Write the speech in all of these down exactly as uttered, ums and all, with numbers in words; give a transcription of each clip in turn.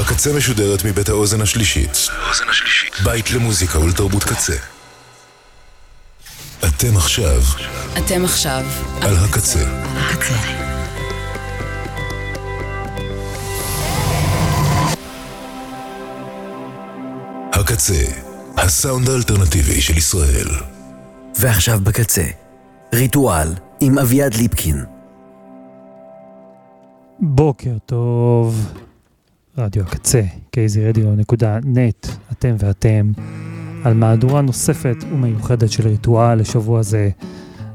הקצה משודרת מבית האוזן השלישית. בית למוזיקה ולתרבות קצה. אתם עכשיו. אתם עכשיו. על הקצה. הקצה. הקצה, הסאונד האלטרנטיבי של ישראל. ועכשיו בקצה, ריטואל עם אביעד ליפקין. בוקר טוב, רדיו הקצה, kazy radio dot net, אתם ואתם, על מהדורה נוספת ומיוחדת של ריטואל לשבוע זה.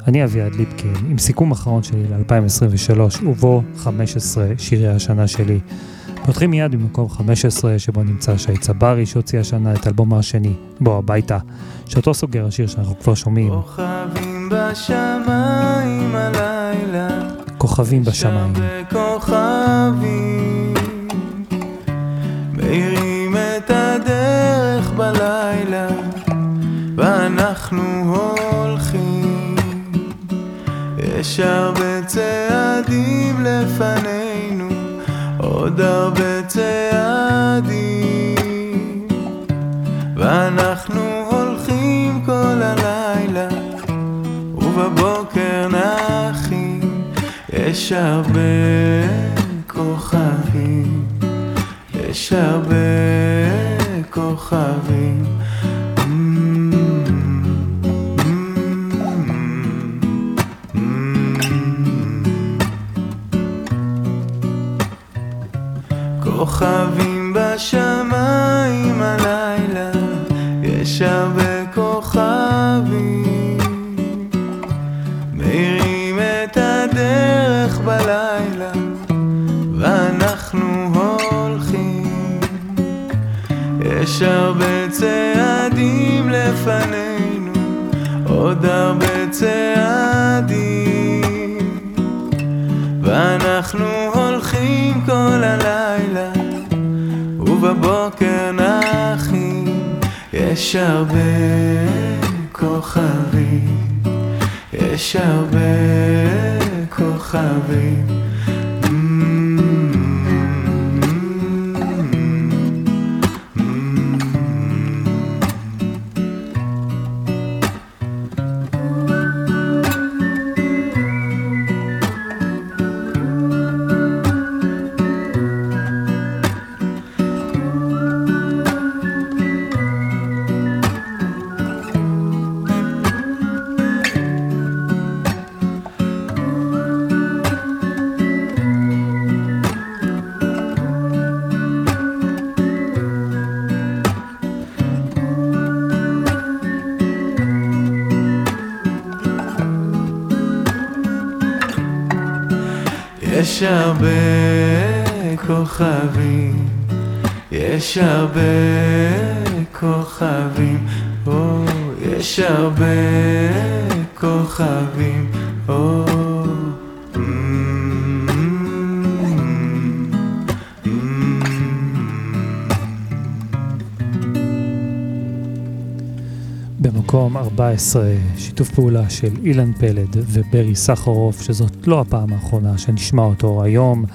אני אביעד ליפקין, עם סיכום אחרון שלי ל-אלפיים עשרים ושלוש, ובו חמש עשרה, שירי השנה שלי. פותחים מיד במקום חמש עשרה, שבו נמצא שי צברי, שהוציא השנה את אלבומה השני, בו הביתה, שאותו סוגר השיר שאנחנו כבר שומעים. כוכבים בשמיים הלילה, כוכבים בשמיים, כוכבים מאירים את הדרך בלילה, ואנחנו הולכים, יש הרבה צעדים לפנינו, עוד הרבה צעדים, ואנחנו הולכים כל הלילה, ובבוקר נחים, יש הרבה כוכבים, יש הרבה כוכבים. כוכבים בשמיים הלילה, יש הרבה כוכבים מאירים את הדרך בלילה, ואנחנו הולכים, יש הרבה צעדים לפנינו, עוד הרבה צעדים, ואנחנו הולכים כל הלילה, ובבוקר נחים, יש הרבה כוכבים, יש הרבה כוכבים. יש הרבה כוכבים, יש הרבה כוכבים, או יש הרבה כוכבים, או במקום ארבע עשרה, שיתוף פעולה של אילן פלד וברי סחרוב, שזאת לא הפעם האחרונה שנשמע אותו היום,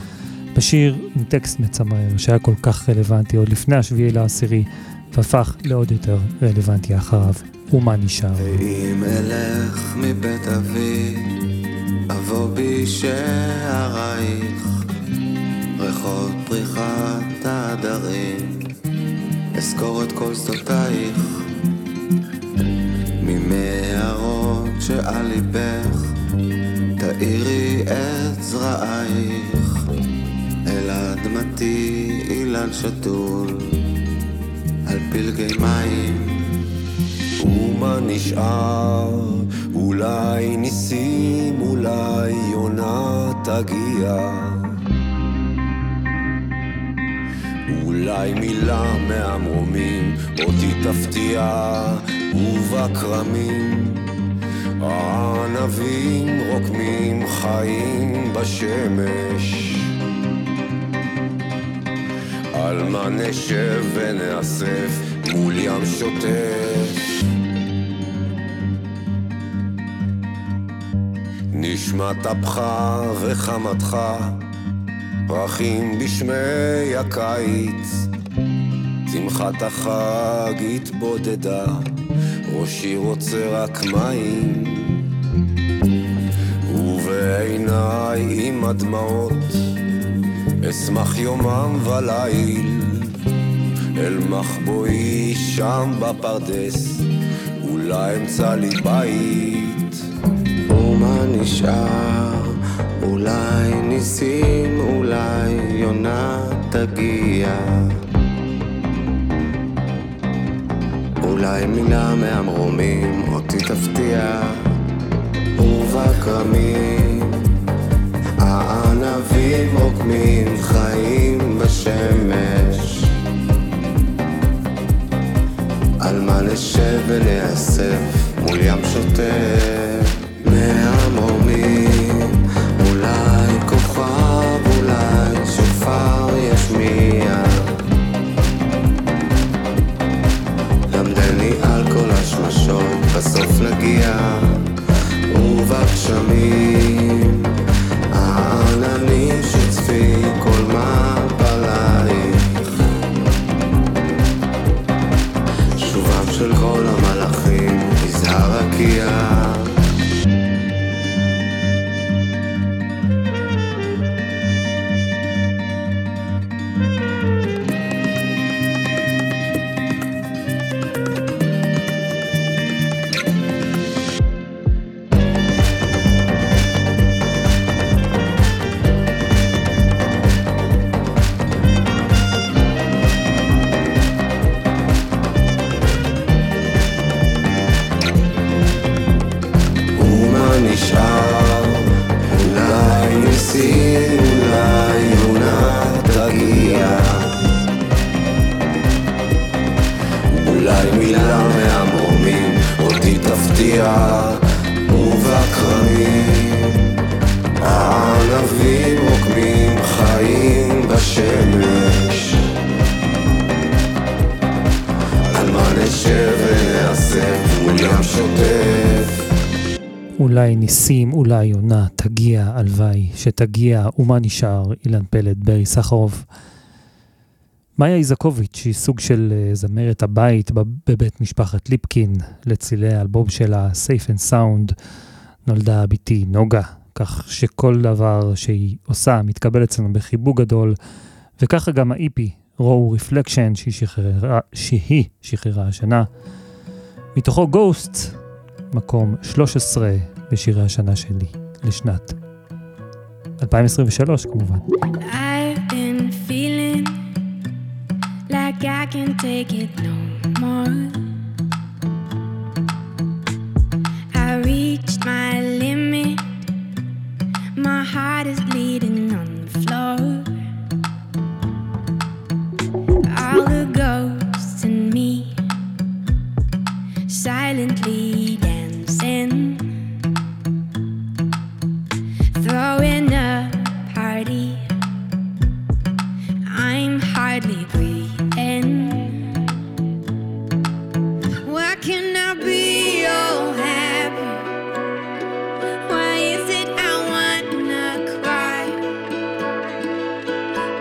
בשיר עם טקסט מצמרר שהיה כל כך רלוונטי עוד לפני השביעי לעשירי, והפך לעוד יותר רלוונטי אחריו. ומה נשאר? ואם אלך מבית אבי, אבוא בי שערייך, ריחות פריחת העדרים, אזכור את כל סדותייך, ממערות שעל ליבך תאירי את זרעייך, אל אדמתי אילן שתול על פלגי מים. ומה נשאר? אולי ניסים, אולי יונה תגיע, אולי מילה מהמרומים אותי תפתיע, ובקרמים הענבים רוקמים חיים בשמש. על מה נשב ונאסף מול ים שוטף, נשמת אפך וחמתך פרחים בשמי הקיץ, צמחת החג התבודדה, ראשי רוצה רק מים, ובעיניי עם הדמעות אשמח יומם וליל, אל מחבואי שם בפרדס אולי אמצא לי בית. ומה נשאר? אולי ניסים, אולי יונה תגיע, אולי מילה מהמרומים אותי תפתיע, ובקרמים הענבים רוקמים, חיים בשמש, על מה לשב ולהיאסף מול ים שוטף מהמרומים, אולי כוכב, אולי שופר ישמיע, למדני על כל השמשות בסוף נגיע, ובגשמים העננים שצפי כל מעבלייך, שובם של כל המלאכים יזהר הקיע. אולי ניסים, אולי יונה, תגיע, אלוואי, שתגיע, ומה נשאר, אילן פלד, ברי סחרוב. מאיה איזקוביץ, שהיא סוג של זמרת הבית בבית משפחת ליפקין, לצילי האלבום שלה, Safe and Sound, נולדה ביתי נוגה, כך שכל דבר שהיא עושה מתקבל אצלנו בחיבוק גדול, וככה גם האיפי, ראו רפלקשן, שהיא שחררה, שהיא שחררה השנה, מתוכו גוסט, מקום שלוש עשרה בשירי השנה שלי לשנת אלפיים עשרים ושלוש כמובן. I've been feeling like I can take it no more, I reached my limit, my heart is bleeding on the floor, all the ghosts in me silently dancing, throwing a party, I'm hardly breathing. Why can I be all happy? Why is it I wanna cry?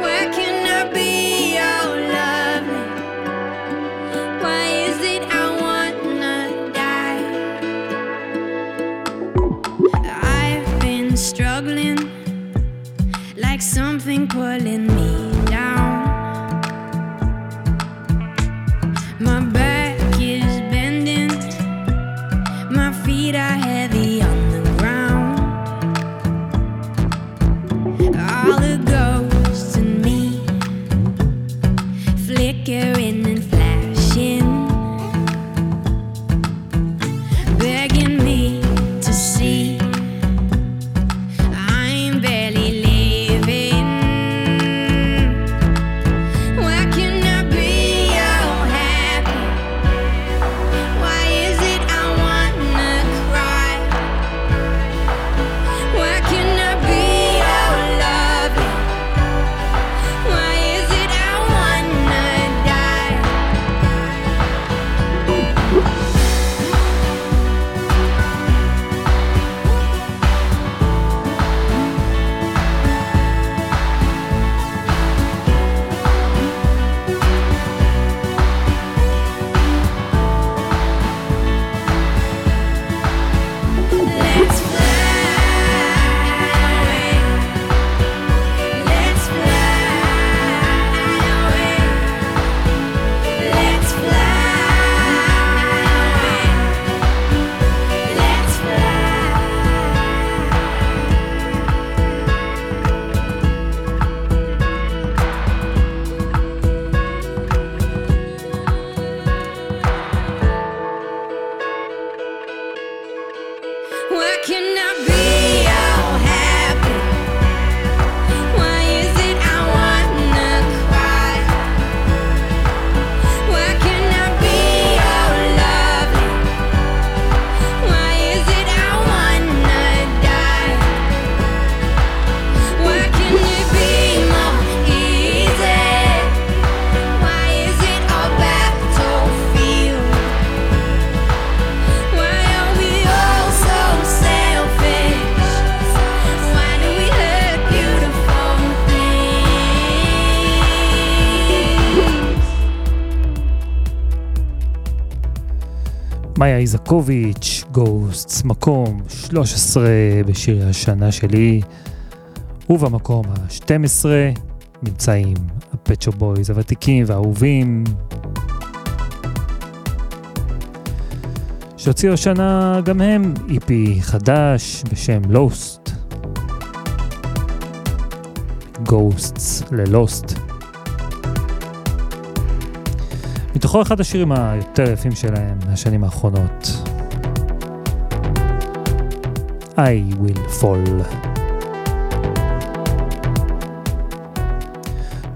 Why can I be all lovely? Why is it I struggling, like something pulling me down, my back is bending, my feet are heavy on the ground, all the ghosts in me flickering and flashing, begging me to see I'm barely living. מאיה איזקוביץ, גוסטס, מקום שלוש עשרה בשירי השנה שלי, ובמקום ה-שתים עשרה נמצאים הפט שופ בויז הוותיקים והאהובים, שהוציאו השנה גם הם איפי חדש בשם לוסט, גוסטס ללוסט. מתוכו אחד השירים היותר יפים שלהם מהשנים האחרונות, I will fall.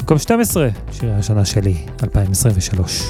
מקום שתים עשרה, שירי השנה שלי, אלפיים עשרים ושלוש.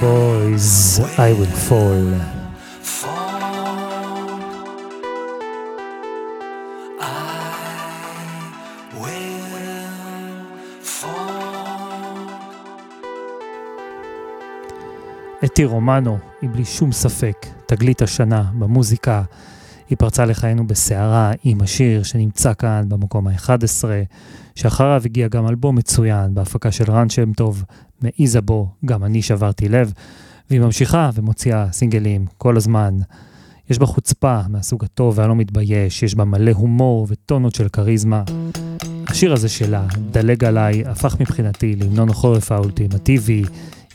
Boys, I will fall. אתי רומנו היא בלי שום ספק תגלית השנה במוזיקה. היא פרצה לחיינו בסערה עם השיר שנמצא כאן במקום ה-אחד עשר, שאחריו הגיע גם אלבום מצוין בהפקה של רן שם טוב, מאיזה בו גם אני שברתי לב, והיא ממשיכה ומוציאה סינגלים כל הזמן. יש בה חוצפה מהסוג הטוב והלא מתבייש, יש בה מלא הומור וטונות של קריזמה. השיר הזה שלה, דלג עליי, הפך מבחינתי למנון החורף האולטימטיבי,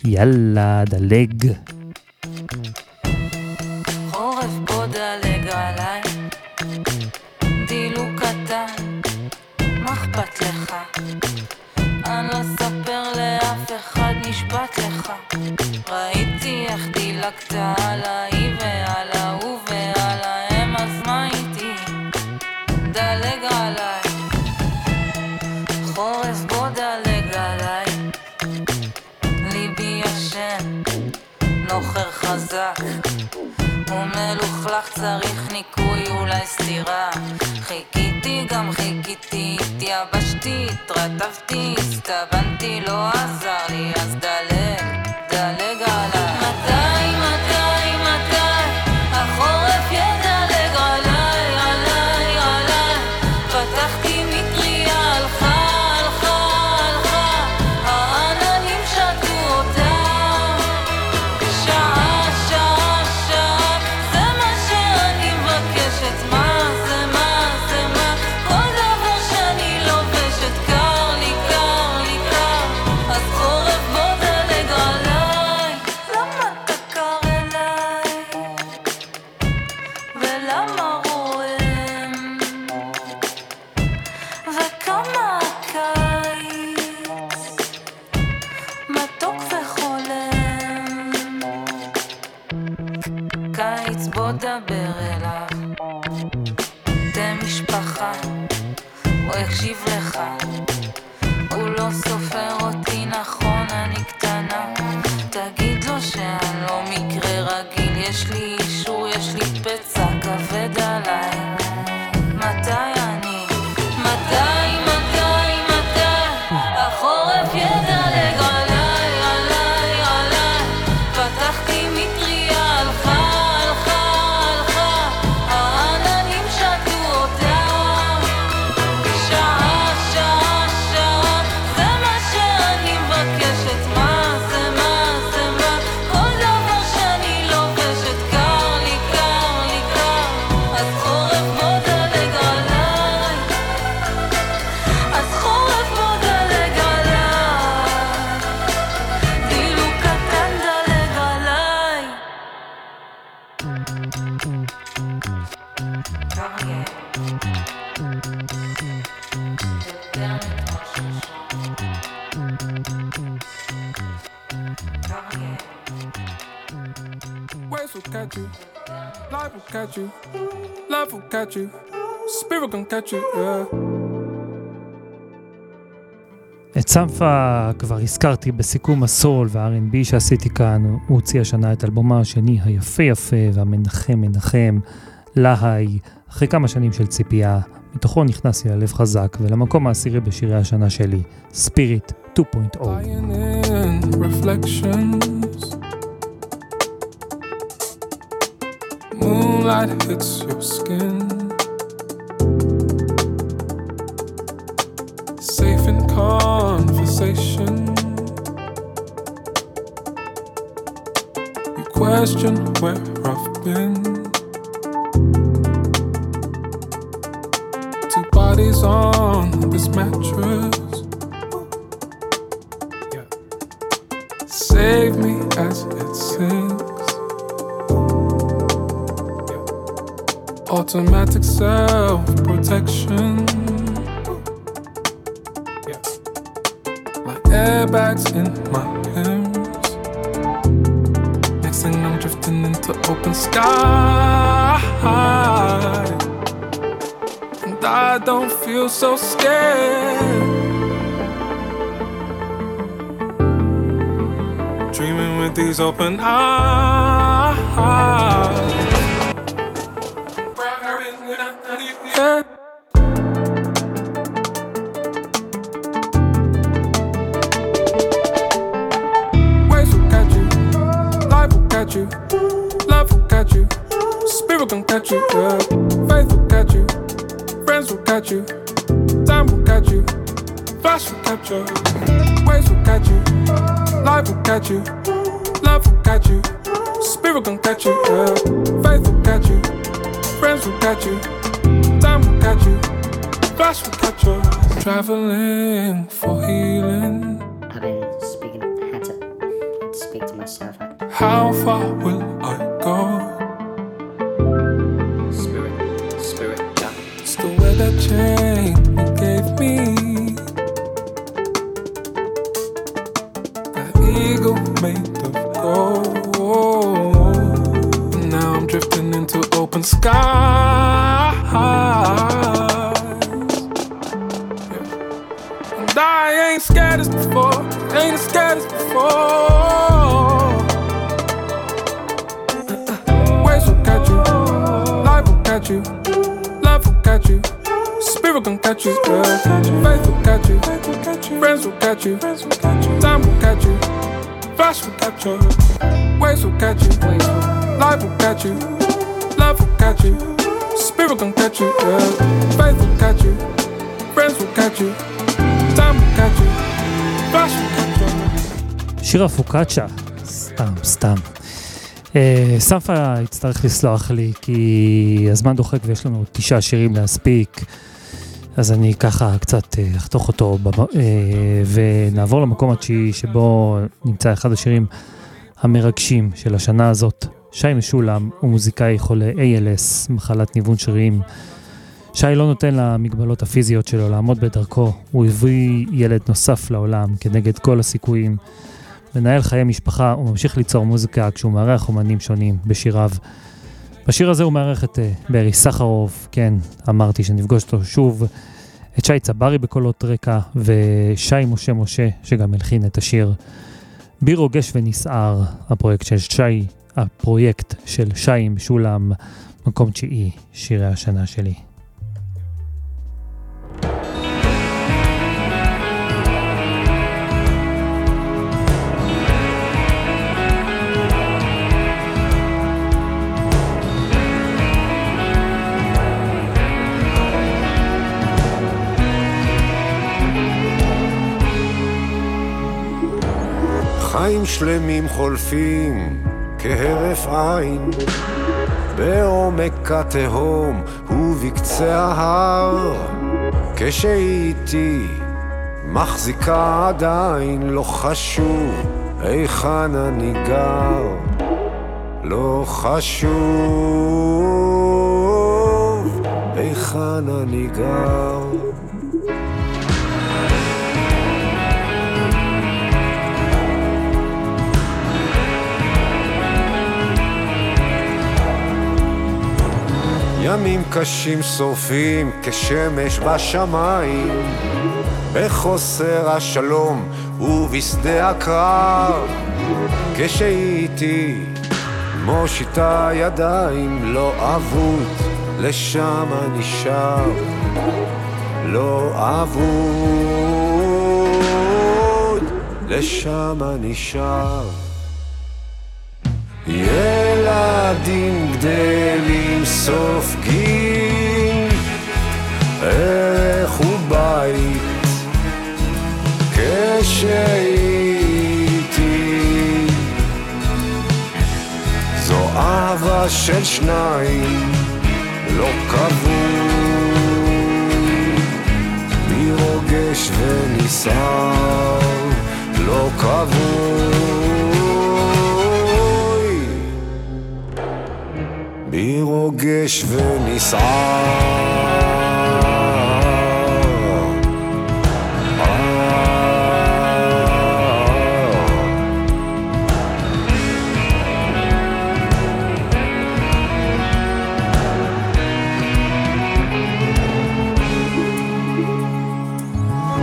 יאללה דלג. חורף בו דלג עליי, דילוק קטן, מה אכפת לך? צריך ניקוי, אולי סתירה. חיכיתי גם חיכיתי, התייבשתי, התרטבתי, הסתבנתי, לא עזר לי, אז דלג, דלג עליי. מתי, מתי, מתי, החורף ידלג עליי, עליי, עליי. פתחתי מטריה, הלכה, הלכה, הלכה, העננים שתו אותה. שעה, שעה, שעה, זה מה שאני מבקשת, מה זה, מה זה, מה. כל דבר שאני לובשת, קר לי, קר לי, קר. אז חורף בוא דלג עליי. למה אתה קר אליי? ולמה רועם? וכמה הקיץ מתוק וחולם. קיץ בוא דבר אליו, תם משפחה, הוא הקשיב לך. הוא לא סופר אותי, נכון, אני קטנה. תגיד לו שאני לא מקרה רגיל, יש לי אישור, יש לי פצע כבד עליי. מתי אני? מתי, מתי, מתי, החורף ידלג עליי, עליי, עליי. פתחתי מטריה, הלכה, הלכה, הלכה, העננים שתו אותה. שעה, שעה, שעה, זה מה שאני מבקשת, מה זה, מה זה, מה. כל דבר שאני לובשת, קר לי, קר לי, קר. אז חורף בוא דלג עליי, אז חורף בוא דלג עליי, דילו קטן דלג עליי. אריה יותר מכל ששון. אריה Waves will catch you, life will catch you, love will catch you, spirit gon' catch you, yeah. את סמפה כבר הזכרתי בסיכום הסול וה-אר אנד בי שעשיתי כאן. הוא הוציא השנה את אלבומה השני היפה יפה והמנחם מנחם, להי, אחרי כמה שנים של ציפייה. מתוכו נכנס לי הלב חזק, ולמקום העשירי בשירי השנה שלי, ספיריט two point oh. Dying in reflections, moonlight hits your skin, safe in conversation, you question where I've been, two bodies on this mattress, yeah. Save me as it sinks, automatic self-protection, yeah. My airbags in my hands, next thing I'm drifting into open sky, and I don't feel so scared, dreaming with these open eyes. Yeah. Waves will catch you, life will catch you, love will catch you, spirit gon' catch you, yeah. Faith will catch you, friends will catch you, time will catch you, flash will catch you. Waves will catch you, life will catch you, love will catch you, spirit gon' catch you, yeah. Faith will catch you, friends will catch you, time will catch you, flash will catch you. Traveling for healing, I've been speaking, I had to speak to myself. How far will I go? Spirit, spirit, yeah. It's the way that chain you gave me, that eagle made of gold, and now I'm drifting into open sky, and I ain't scared as before, ain't as scared as before. Waves will catch you, catch you, love will catch you, spirit gon' catch you, girl. Faith will catch you, friends will catch you, time will catch you, flash will catch you, waves will catch you, life will catch you, love will catch you, spirit gon' catch you, girl. Faith will catch you, friends will catch you, time will catch you, flash will catch you. שיר הפוקאצ'ה, סתם, סתם. סמפה יצטרך לסלוח לי כי הזמן דוחק ויש לנו תשעה שירים להספיק, אז אני ככה קצת אחתוך אותו ונעבור למקום התשיעי שבו נמצא אחד השירים המרגשים של השנה הזאת. שי משולם הוא מוזיקאי חולה איי אל אס, מחלת ניוון שרירים. שי לא נותן למגבלות הפיזיות שלו לעמוד בדרכו, הוא הביא ילד נוסף לעולם כנגד כל הסיכויים, מנהל חיי משפחה, הוא ממשיך ליצור מוזיקה כשהוא מערך אומנים שונים בשיריו. בשיר הזה הוא מערך את uh, ברי סחרוב, כן, אמרתי שנפגוש אותו שוב, את שי צברי בקולות רקע, ושי משה משה שגם הלחין את השיר. בי רוגש ונסער, הפרויקט של שי, הפרויקט של שי משולם, מקום תשיעי, שירי השנה שלי. חיים שלמים חולפים כהרף עין בעומק התהום ובקצה ההר, כשאיתי מחזיקה עדיין לא חשוב היכן אני גר, לא חשוב היכן אני גר. ימים קשים שורפים כשמש בשמיים, בחוסר השלום ובשדה הקרב, כשהייתי מושיטה ידיים לא אבוד לשם אני שב, לא אבוד לשם אני שב. ילדים גדלים סוף גיל, איך הוא בית כשהייתי, זו אהבה של שניים לא קבוי, מי רוגש ונסער לא קבוי, בי רוגש ונסער.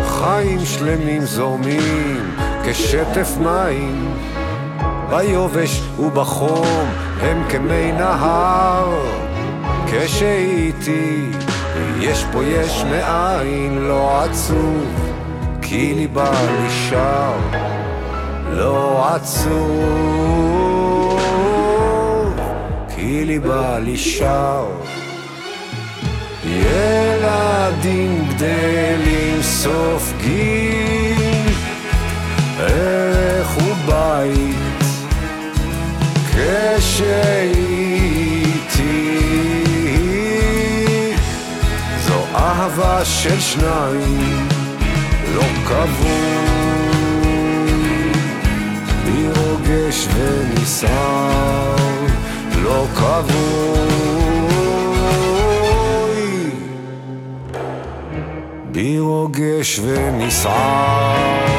חיים שלמים זורמים כשטף מים, ביובש ובחום הם כמי נהר, כשהייתי יש פה יש מאין, לא עצוב כי ליבה נשאר, לא עצוב כי ליבה נשאר. ילדים גדלים סוף גיל, איך הוא בית כשהייתי, זו אהבה של שניים לא קבוי, בי רוגש ונסער לא קבוי, בי רוגש ונסער.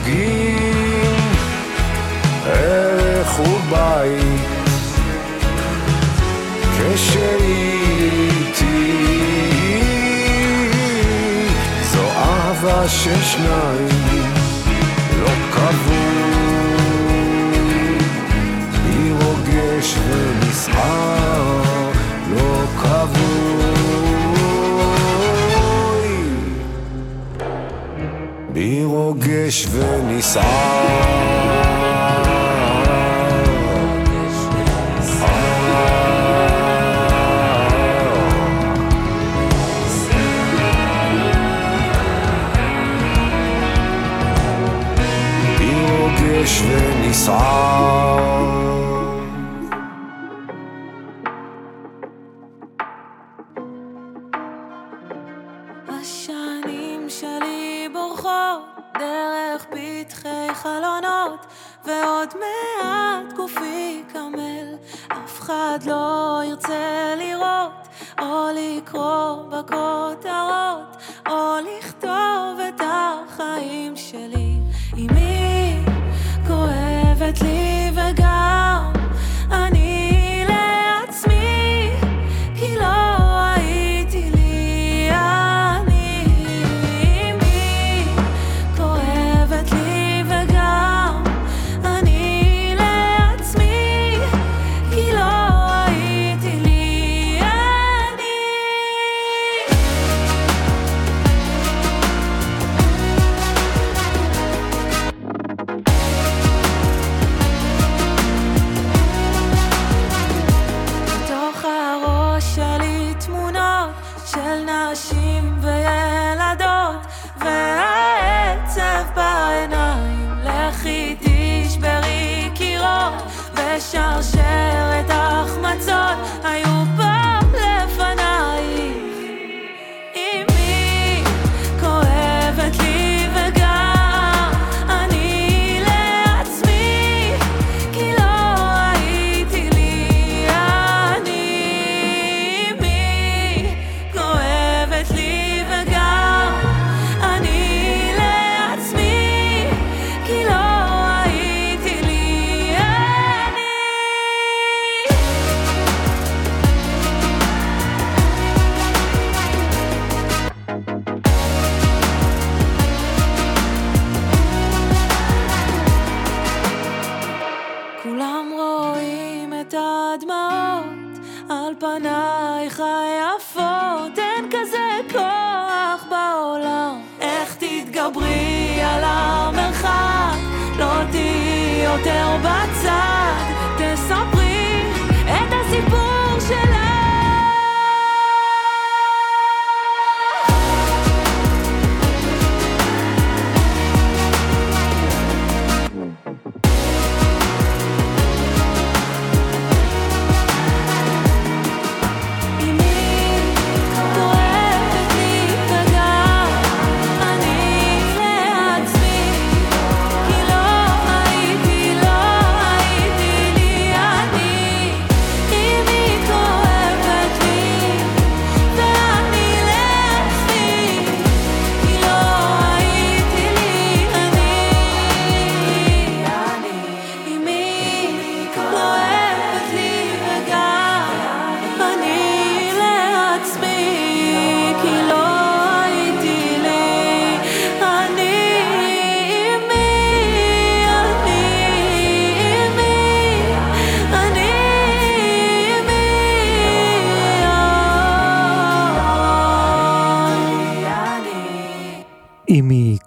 מפגין ערך ובית כשאיתי זו אהבה ששניים לא קבוי היא רוגש ונסער לא קבוי היא רוגש ונסער ונסער. השנים שלי בורחות דרך פתחי חלונות ועוד מעט גופי כמל אף אחד לא ירצה לראות או לקרוא בכותרות או לכתוב את החיים שלי אמי כואבת לי וגם אני לעצמי כי לא הייתי לי אני אמי כואבת לי וגם אני לעצמי כי לא הייתי לי אני של נשים וילדות והעצב בעיניים לכי תשברי קירות ושרשרת החמצות היו פעם לפנייך אמי כואבת לי וגם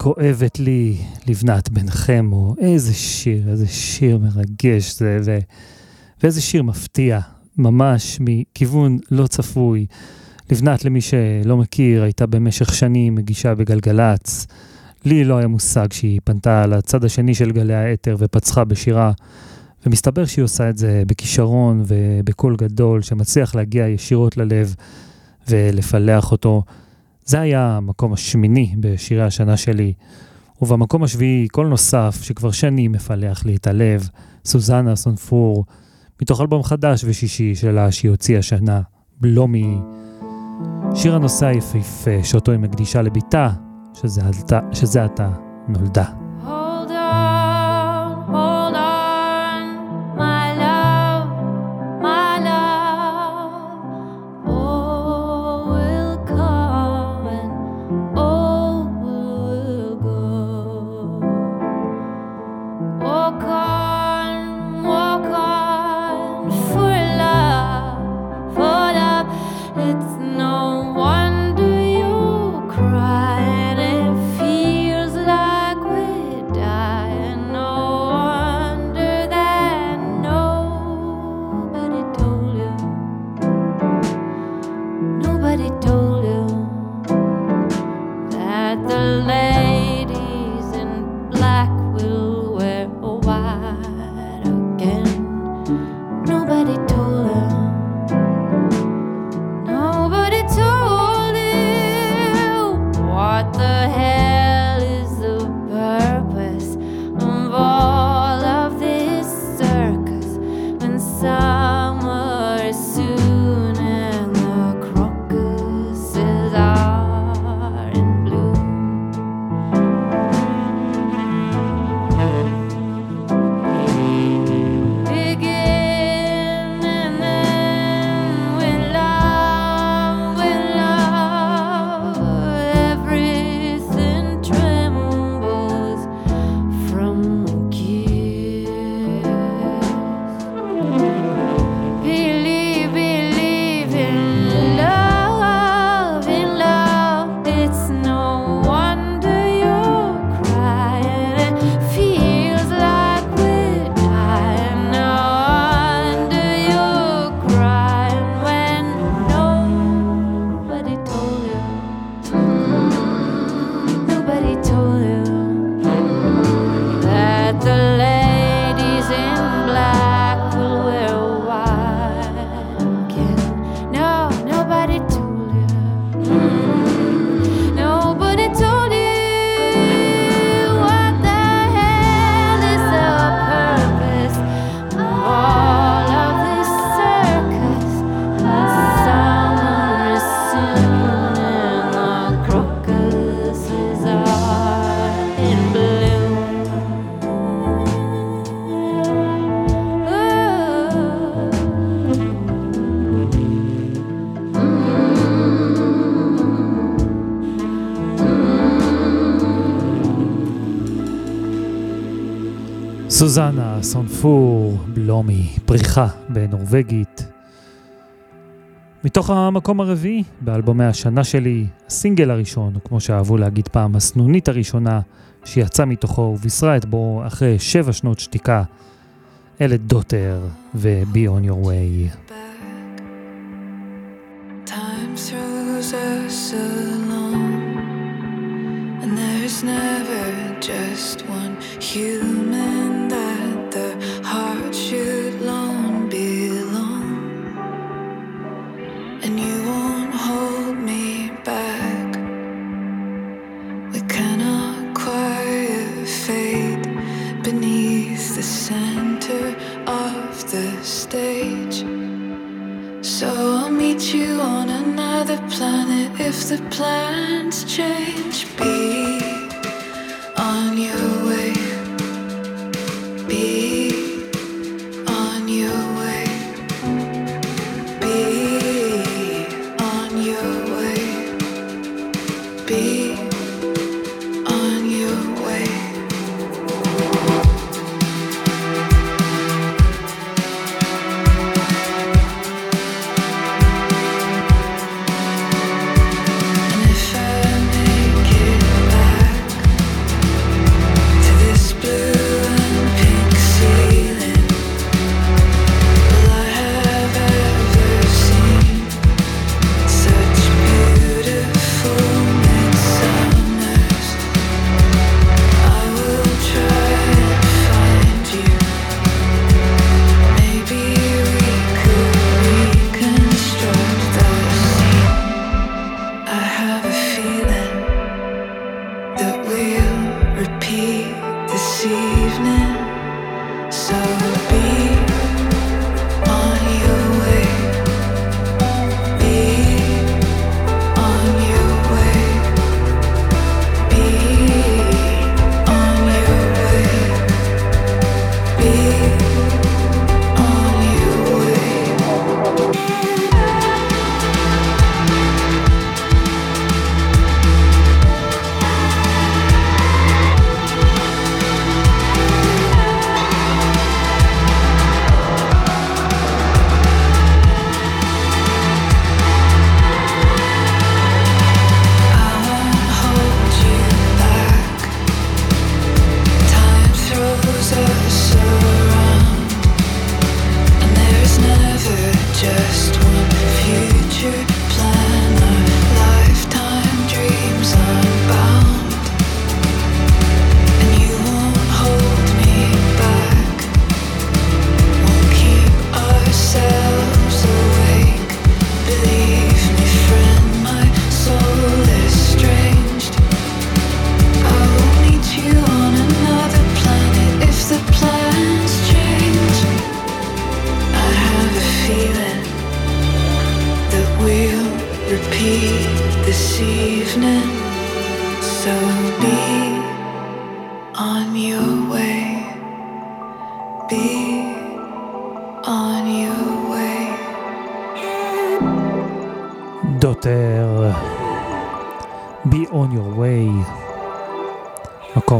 כואבת לי לבנת בן חמו, איזה שיר, איזה שיר מרגש זה, ו... ואיזה שיר מפתיע, ממש מכיוון לא צפוי. לבנת, למי שלא מכיר, הייתה במשך שנים מגישה בגלגלץ. לי לא היה מושג שהיא פנתה לצד השני של גלי האתר ופצחה בשירה, ומסתבר שהיא עושה את זה בכישרון ובקול גדול, שמצליח להגיע ישירות ללב ולפלח אותו. זה היה המקום השמיני בשירי השנה שלי, ובמקום השביעי כל נוסף שכבר שני מפלח לי את הלב, סוזנה סנפור, מתוך אלבום חדש ושישי שלה שיוציא השנה, בלומי. שיר הנושא היפהפה שאותו היא מקדישה לביתה, שזה עתה נולדה. סוזנה סנפור, בלומי, פריחה בנורווגית. מתוך המקום הרביעי, באלבומי השנה שלי, הסינגל הראשון, כמו שאהבו להגיד פעם, הסנונית הראשונה שיצא מתוכו ובישרה את בו אחרי שבע שנות שתיקה, אלה דוטר ו-Be on your way. Time throws us along and there's never just one human that the heart should long belong and you won't hold me back we cannot quiet fade beneath the center of the stage so I'll meet you on another planet if the plans change be on your way be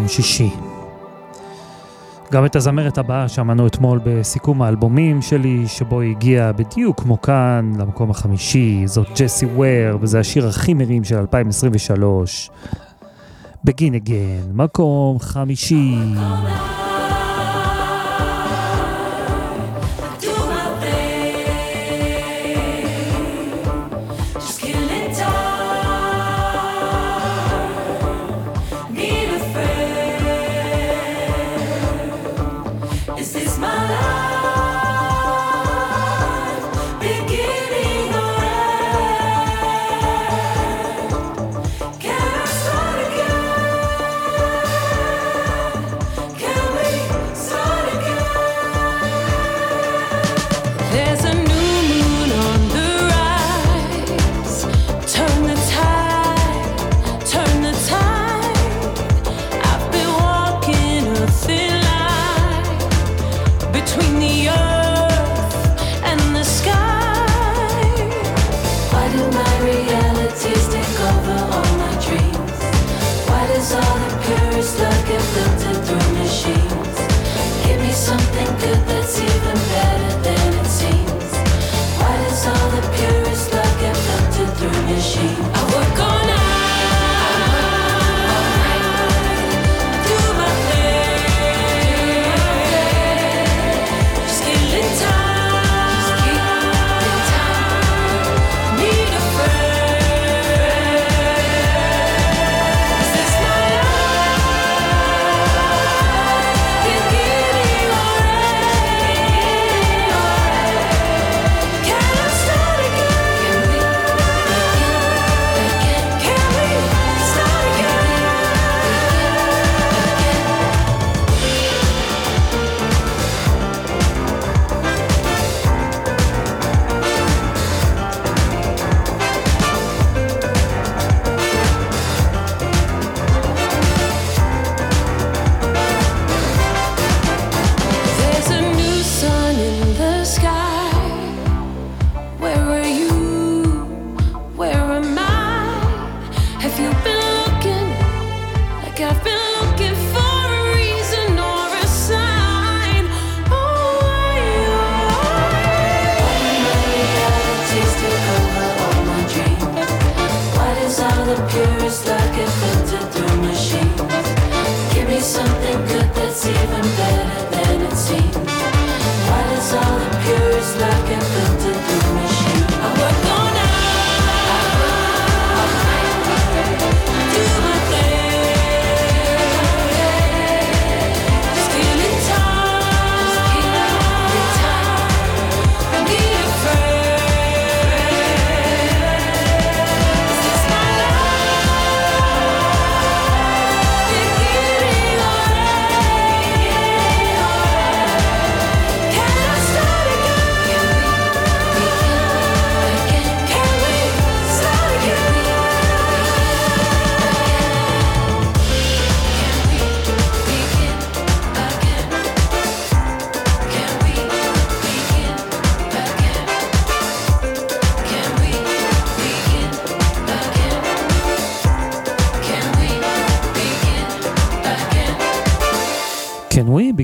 שישי. גם את הזמרת הבאה שמענו אתמול בסיכום האלבומים שלי, שבו היא הגיעה בדיוק כמו כאן למקום החמישי. זאת ג'סי וייר, וזה השיר הכי מרים של אלפיים עשרים ושלוש. בגין אגן, מקום חמישי. good that's even better than it seems. Why does all the purest love get filtered through machine? I work on it.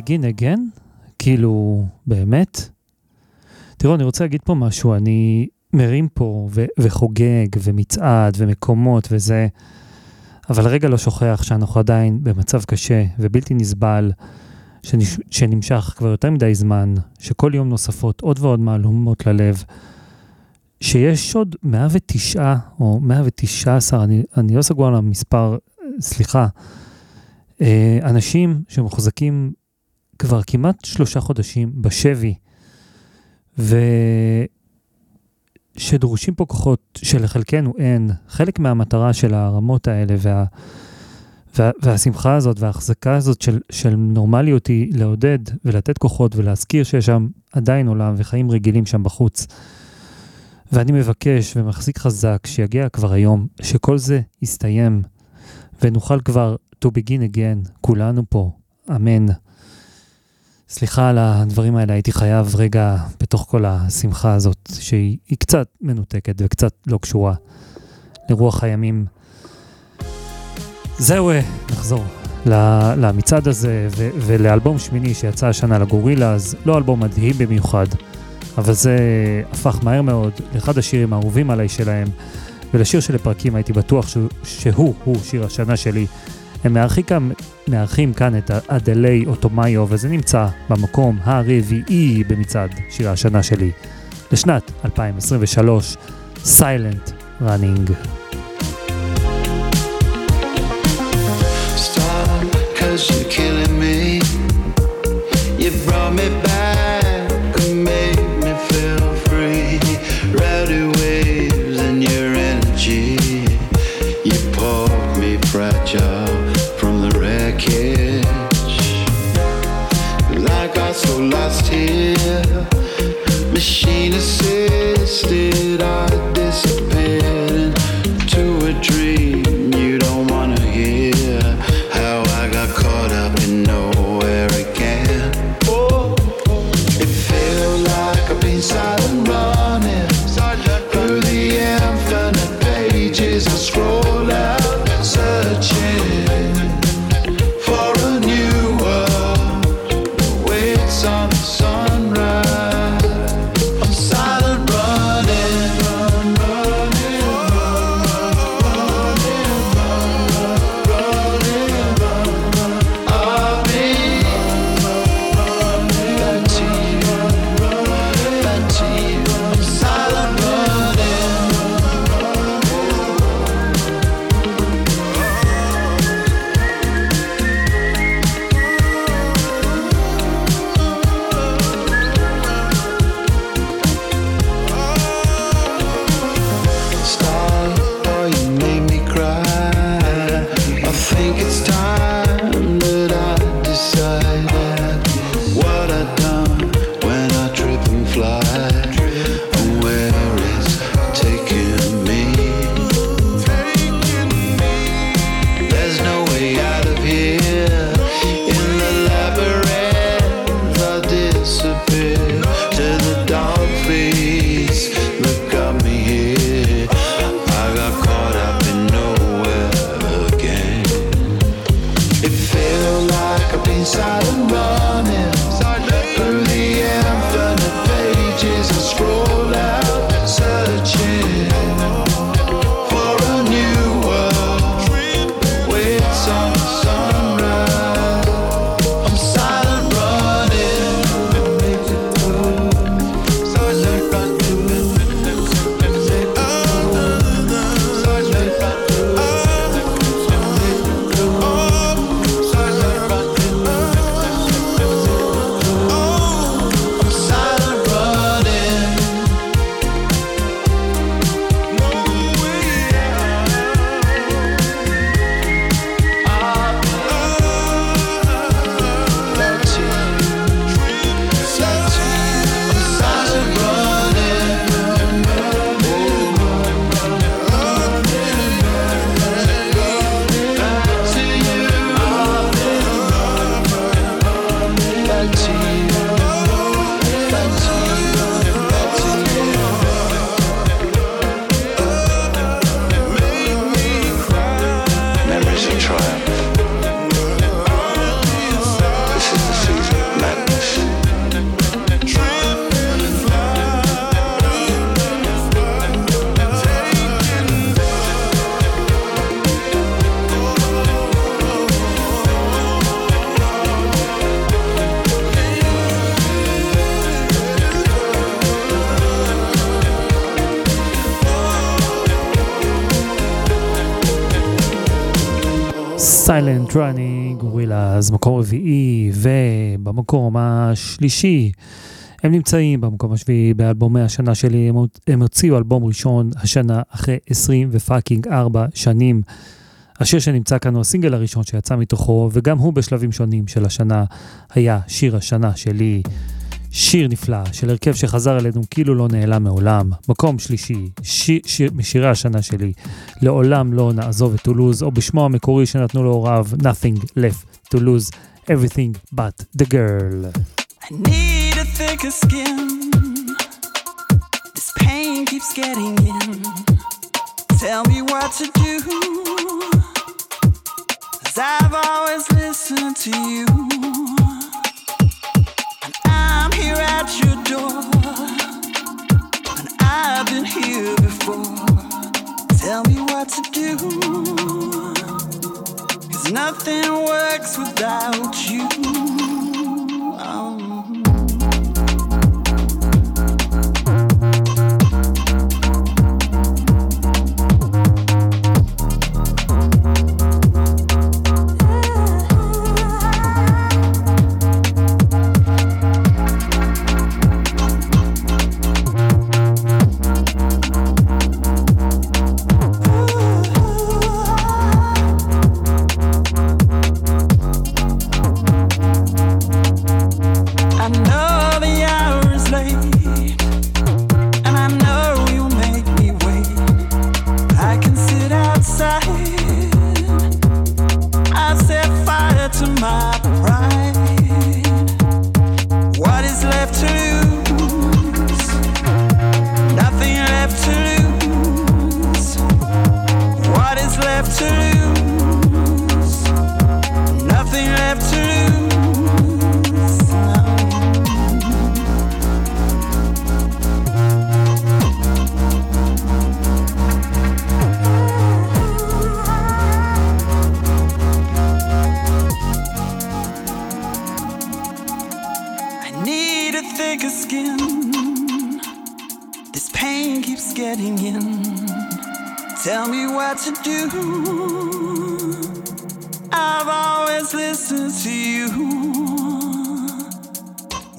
begin again, כאילו באמת. תראו, אני רוצה להגיד פה משהו, אני מרים פה ו- וחוגג ומצעד ומקומות וזה, אבל רגע לא שוכח שאנחנו עדיין במצב קשה ובלתי נסבל, שנש- שנמשך כבר יותר מדי זמן, שכל יום נוספות עוד ועוד מהלומות ללב, שיש עוד מאה ותשע או מאה ותשע עשרה, אני, אני לא סגור על המספר, סליחה, אנשים שמחוזקים כבר כמעט שלושה חודשים בשבי, ושדרושים פה כוחות שלחלקנו אין. חלק מהמטרה של הרמות האלה וה... וה... והשמחה הזאת וההחזקה הזאת של... של נורמליות היא לעודד ולתת כוחות ולהזכיר שיש שם עדיין עולם וחיים רגילים שם בחוץ. ואני מבקש ומחזיק חזק שיגיע כבר היום, שכל זה יסתיים ונוכל כבר to begin again, כולנו פה, אמן. סליחה על הדברים האלה, הייתי חייב רגע בתוך כל השמחה הזאת, שהיא קצת מנותקת וקצת לא קשורה לרוח הימים. זהו, נחזור למצעד הזה ו- ולאלבום שמיני שיצא השנה לגורילה, אז לא אלבום מדהים במיוחד, אבל זה הפך מהר מאוד לאחד השירים האהובים עליי שלהם, ולשיר של הפרקים הייתי בטוח ש- שהוא הוא שיר השנה שלי. הם מארחים, מארחים כאן את אדלי אוטומאיו, וזה נמצא במקום הרביעי במצעד שירי השנה שלי לשנת אלפיים עשרים ושלוש, Silent Running. Stop, 'cause you're killing me. You brought me back and made me feel free. Rowdy waves in your energy. You poured me fragile. Like I so lost here, machine assisted, I disappeared into a dream you don't wanna hear. How I got caught up in nowhere again. Oh, it felt like I've been silent running through the infinite pages I scroll out, searching. Silent Running, גורילאז, מקום רביעי, ובמקום השלישי, הם נמצאים במקום השביעי באלבומי השנה שלי, הם הוציאו אלבום ראשון השנה אחרי עשרים ופאקינג ארבע שנים. השיר שנמצא כאן הוא הסינגל הראשון שיצא מתוכו, וגם הוא בשלבים שונים של השנה היה שיר השנה שלי. שיר נפלא של הרכב שחזר אלינו כאילו לא נעלם מעולם. מקום שלישי, שיר, שיר, משירי השנה שלי, לעולם לא נעזוב את טולוז, או בשמו המקורי שנתנו לו הוריו, Nothing Left to Lose, Everything But the Girl. I need a thicker skin, this pain keeps getting in, tell me what to do, 'cause I've always listened to you. I'm here at your door, and I've been here before. Tell me what to do, 'cause nothing works without you. Oh.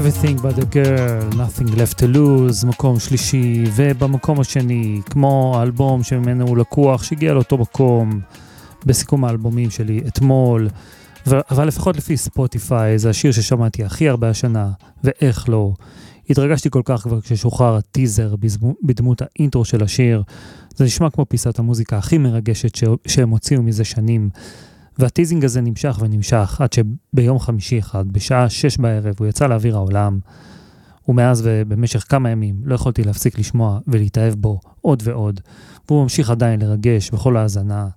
Everything But the Girl, Nothing Left to Lose, מקום שלישי, ובמקום השני, כמו האלבום שממנו הוא לקוח, שהגיע לאותו מקום בסיכום האלבומים שלי אתמול, ו- אבל לפחות לפי ספוטיפיי, זה השיר ששמעתי הכי הרבה השנה, ואיך לא. התרגשתי כל כך כבר כששוחרר הטיזר בדמות האינטרו של השיר, זה נשמע כמו פיסת המוזיקה הכי מרגשת ש- שהם הוציאו מזה שנים, והטיזינג הזה נמשך ונמשך, עד שביום חמישי אחד, בשעה שש בערב, הוא יצא לאוויר העולם, ומאז ובמשך כמה ימים לא יכולתי להפסיק לשמוע ולהתאהב בו עוד ועוד, והוא ממשיך עדיין לרגש בכל ההזנה,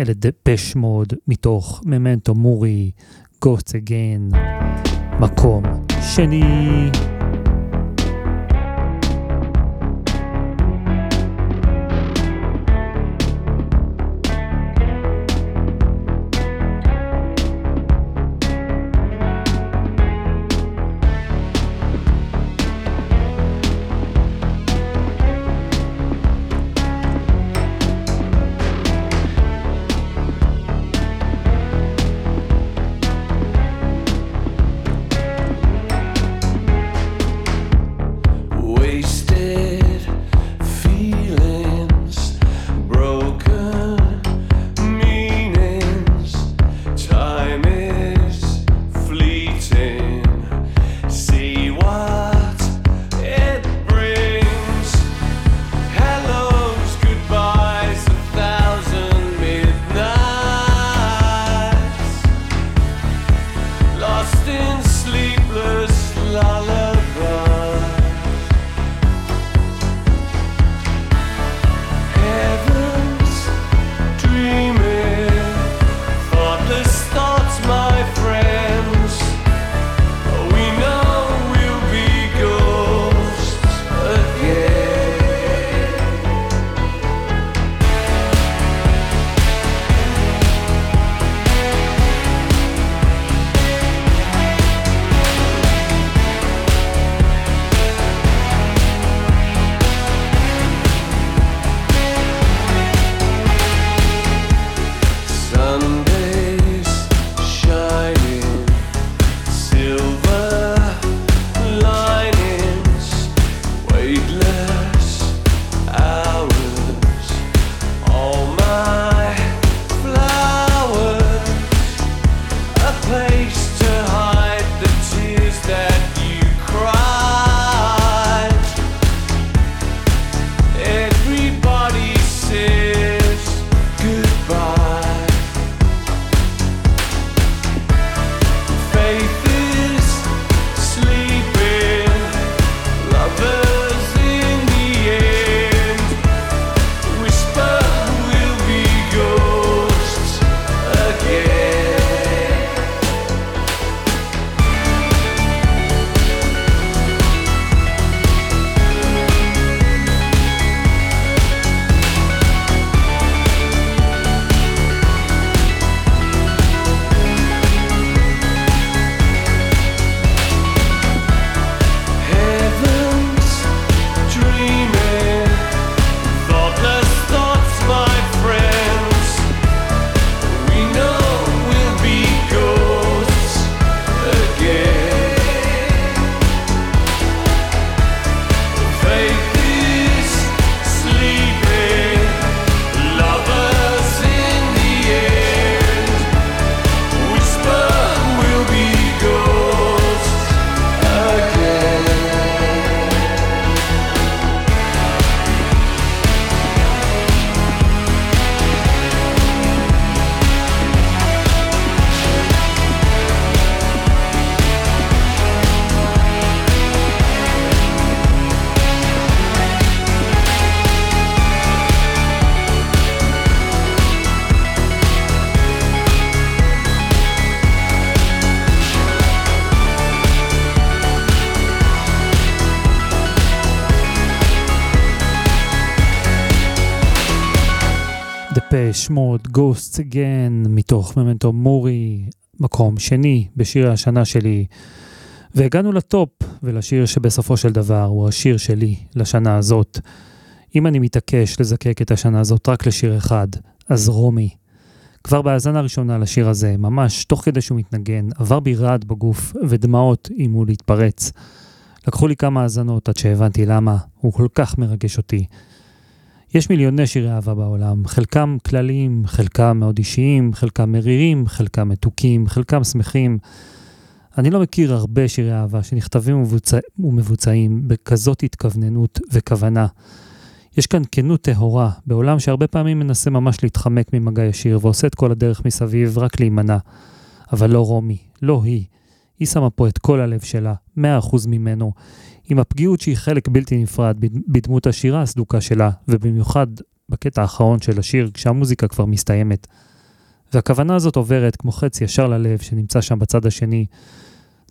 אלה דפש מוד מתוך Memento Mori, Ghost Again, מקום שני. דיפש מוד, גוסט גן, מתוך ממנטו מורי, מקום שני בשיר השנה שלי. והגענו לטופ, ולשיר שבסופו של דבר הוא השיר שלי לשנה הזאת. אם אני מתעקש לזקק את השנה הזאת רק לשיר אחד, אז רומי. כבר בהאזנה הראשונה לשיר הזה, ממש תוך כדי שהוא מתנגן, עבר בי רעד בגוף ודמעות אימו להתפרץ. לקחו לי כמה האזנות עד שהבנתי למה, הוא כל כך מרגש אותי. יש מיליוני שירי אהבה בעולם, חלקם כלליים, חלקם מאוד אישיים, חלקם מרירים, חלקם מתוקים, חלקם שמחים. אני לא מכיר הרבה שירי אהבה שנכתבים ומבוצע, ומבוצעים בכזאת התכווננות וכוונה. יש כאן כנות טהורה בעולם שהרבה פעמים מנסה ממש להתחמק ממגע ישיר ועושה את כל הדרך מסביב רק להימנע. אבל לא רומי, לא היא. היא שמה פה את כל הלב שלה, מאה אחוז ממנו, עם הפגיעות שהיא חלק בלתי נפרד בדמות השירה הסדוקה שלה, ובמיוחד בקטע האחרון של השיר כשהמוזיקה כבר מסתיימת. והכוונה הזאת עוברת כמו חץ ישר ללב שנמצא שם בצד השני.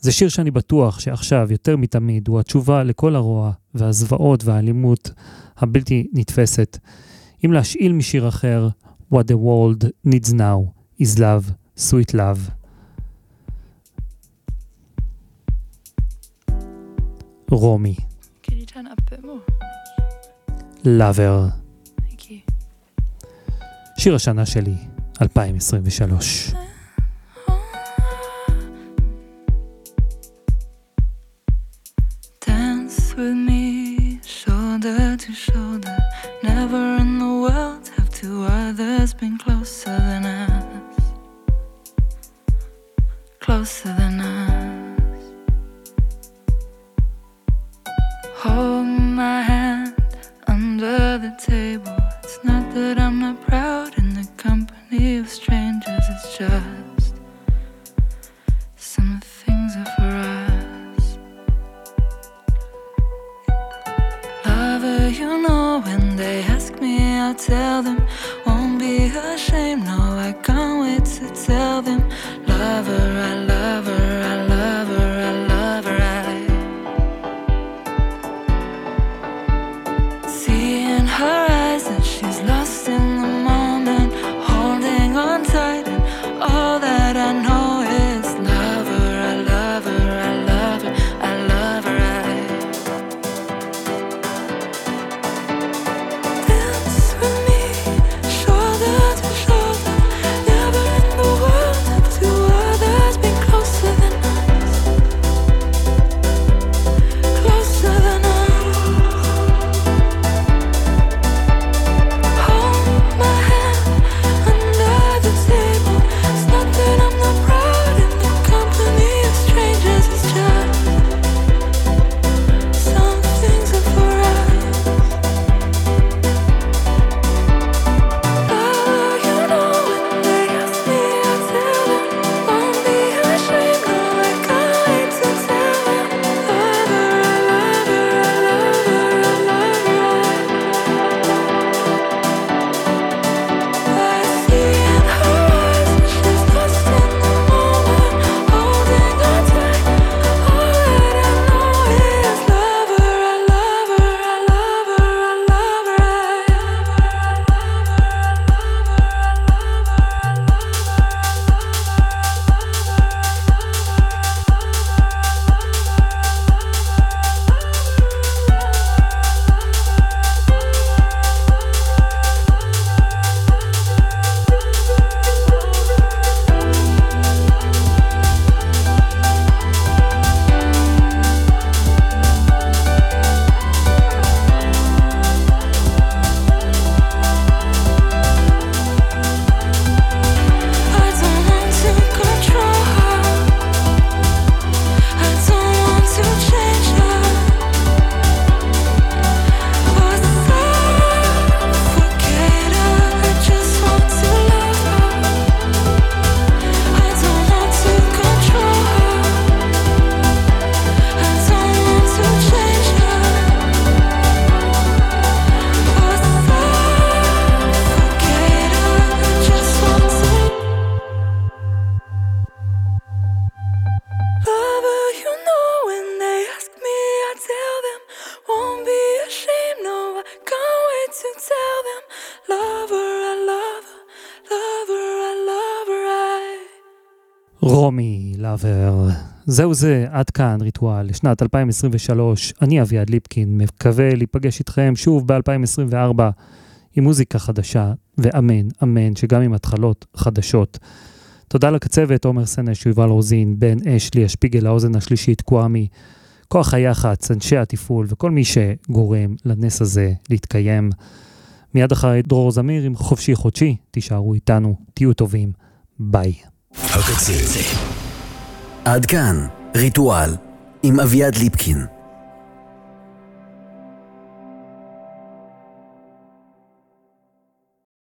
זה שיר שאני בטוח שעכשיו יותר מתמיד הוא התשובה לכל הרוע והזוועות והאלימות הבלתי נתפסת. אם להשאיל משיר אחר, What the world needs now is love, sweet love. רומי. Can you turn up a bit more? Lover. Thank you. שיר השנה שלי, אלפיים עשרים ושלוש. Dance with me, shoulder to shoulder. Never in the world have two others been closer than us. Closer than us. Hold my hand under the table. It's not that I'm not proud in the company of strangers. It's just some things are for us. Lover, you know when they ask me, I'll tell them. Won't be ashamed, no, I can't wait to tell them. Lover, I love her, I love her. רומי לאבר. זהו זה, עד כאן ריטואל לשנת אלפיים עשרים ושלוש. אני אביעד ליפקין, מקווה להיפגש איתכם שוב ב-אלפיים עשרים וארבע עם מוזיקה חדשה, ואמן, אמן, שגם עם התחלות חדשות. תודה לקצבת, עומר סנש, יובל רוזין, בן אשלי, השפיגל, האוזן השלישית, קואמי, כוח היחץ, אנשי התפעול, וכל מי שגורם לנס הזה להתקיים. מיד אחרי דרור זמיר עם חופשי חודשי, תישארו איתנו, תהיו טובים, ביי. הקצה. עד כאן, ריטואל, עם אביעד ליפקין.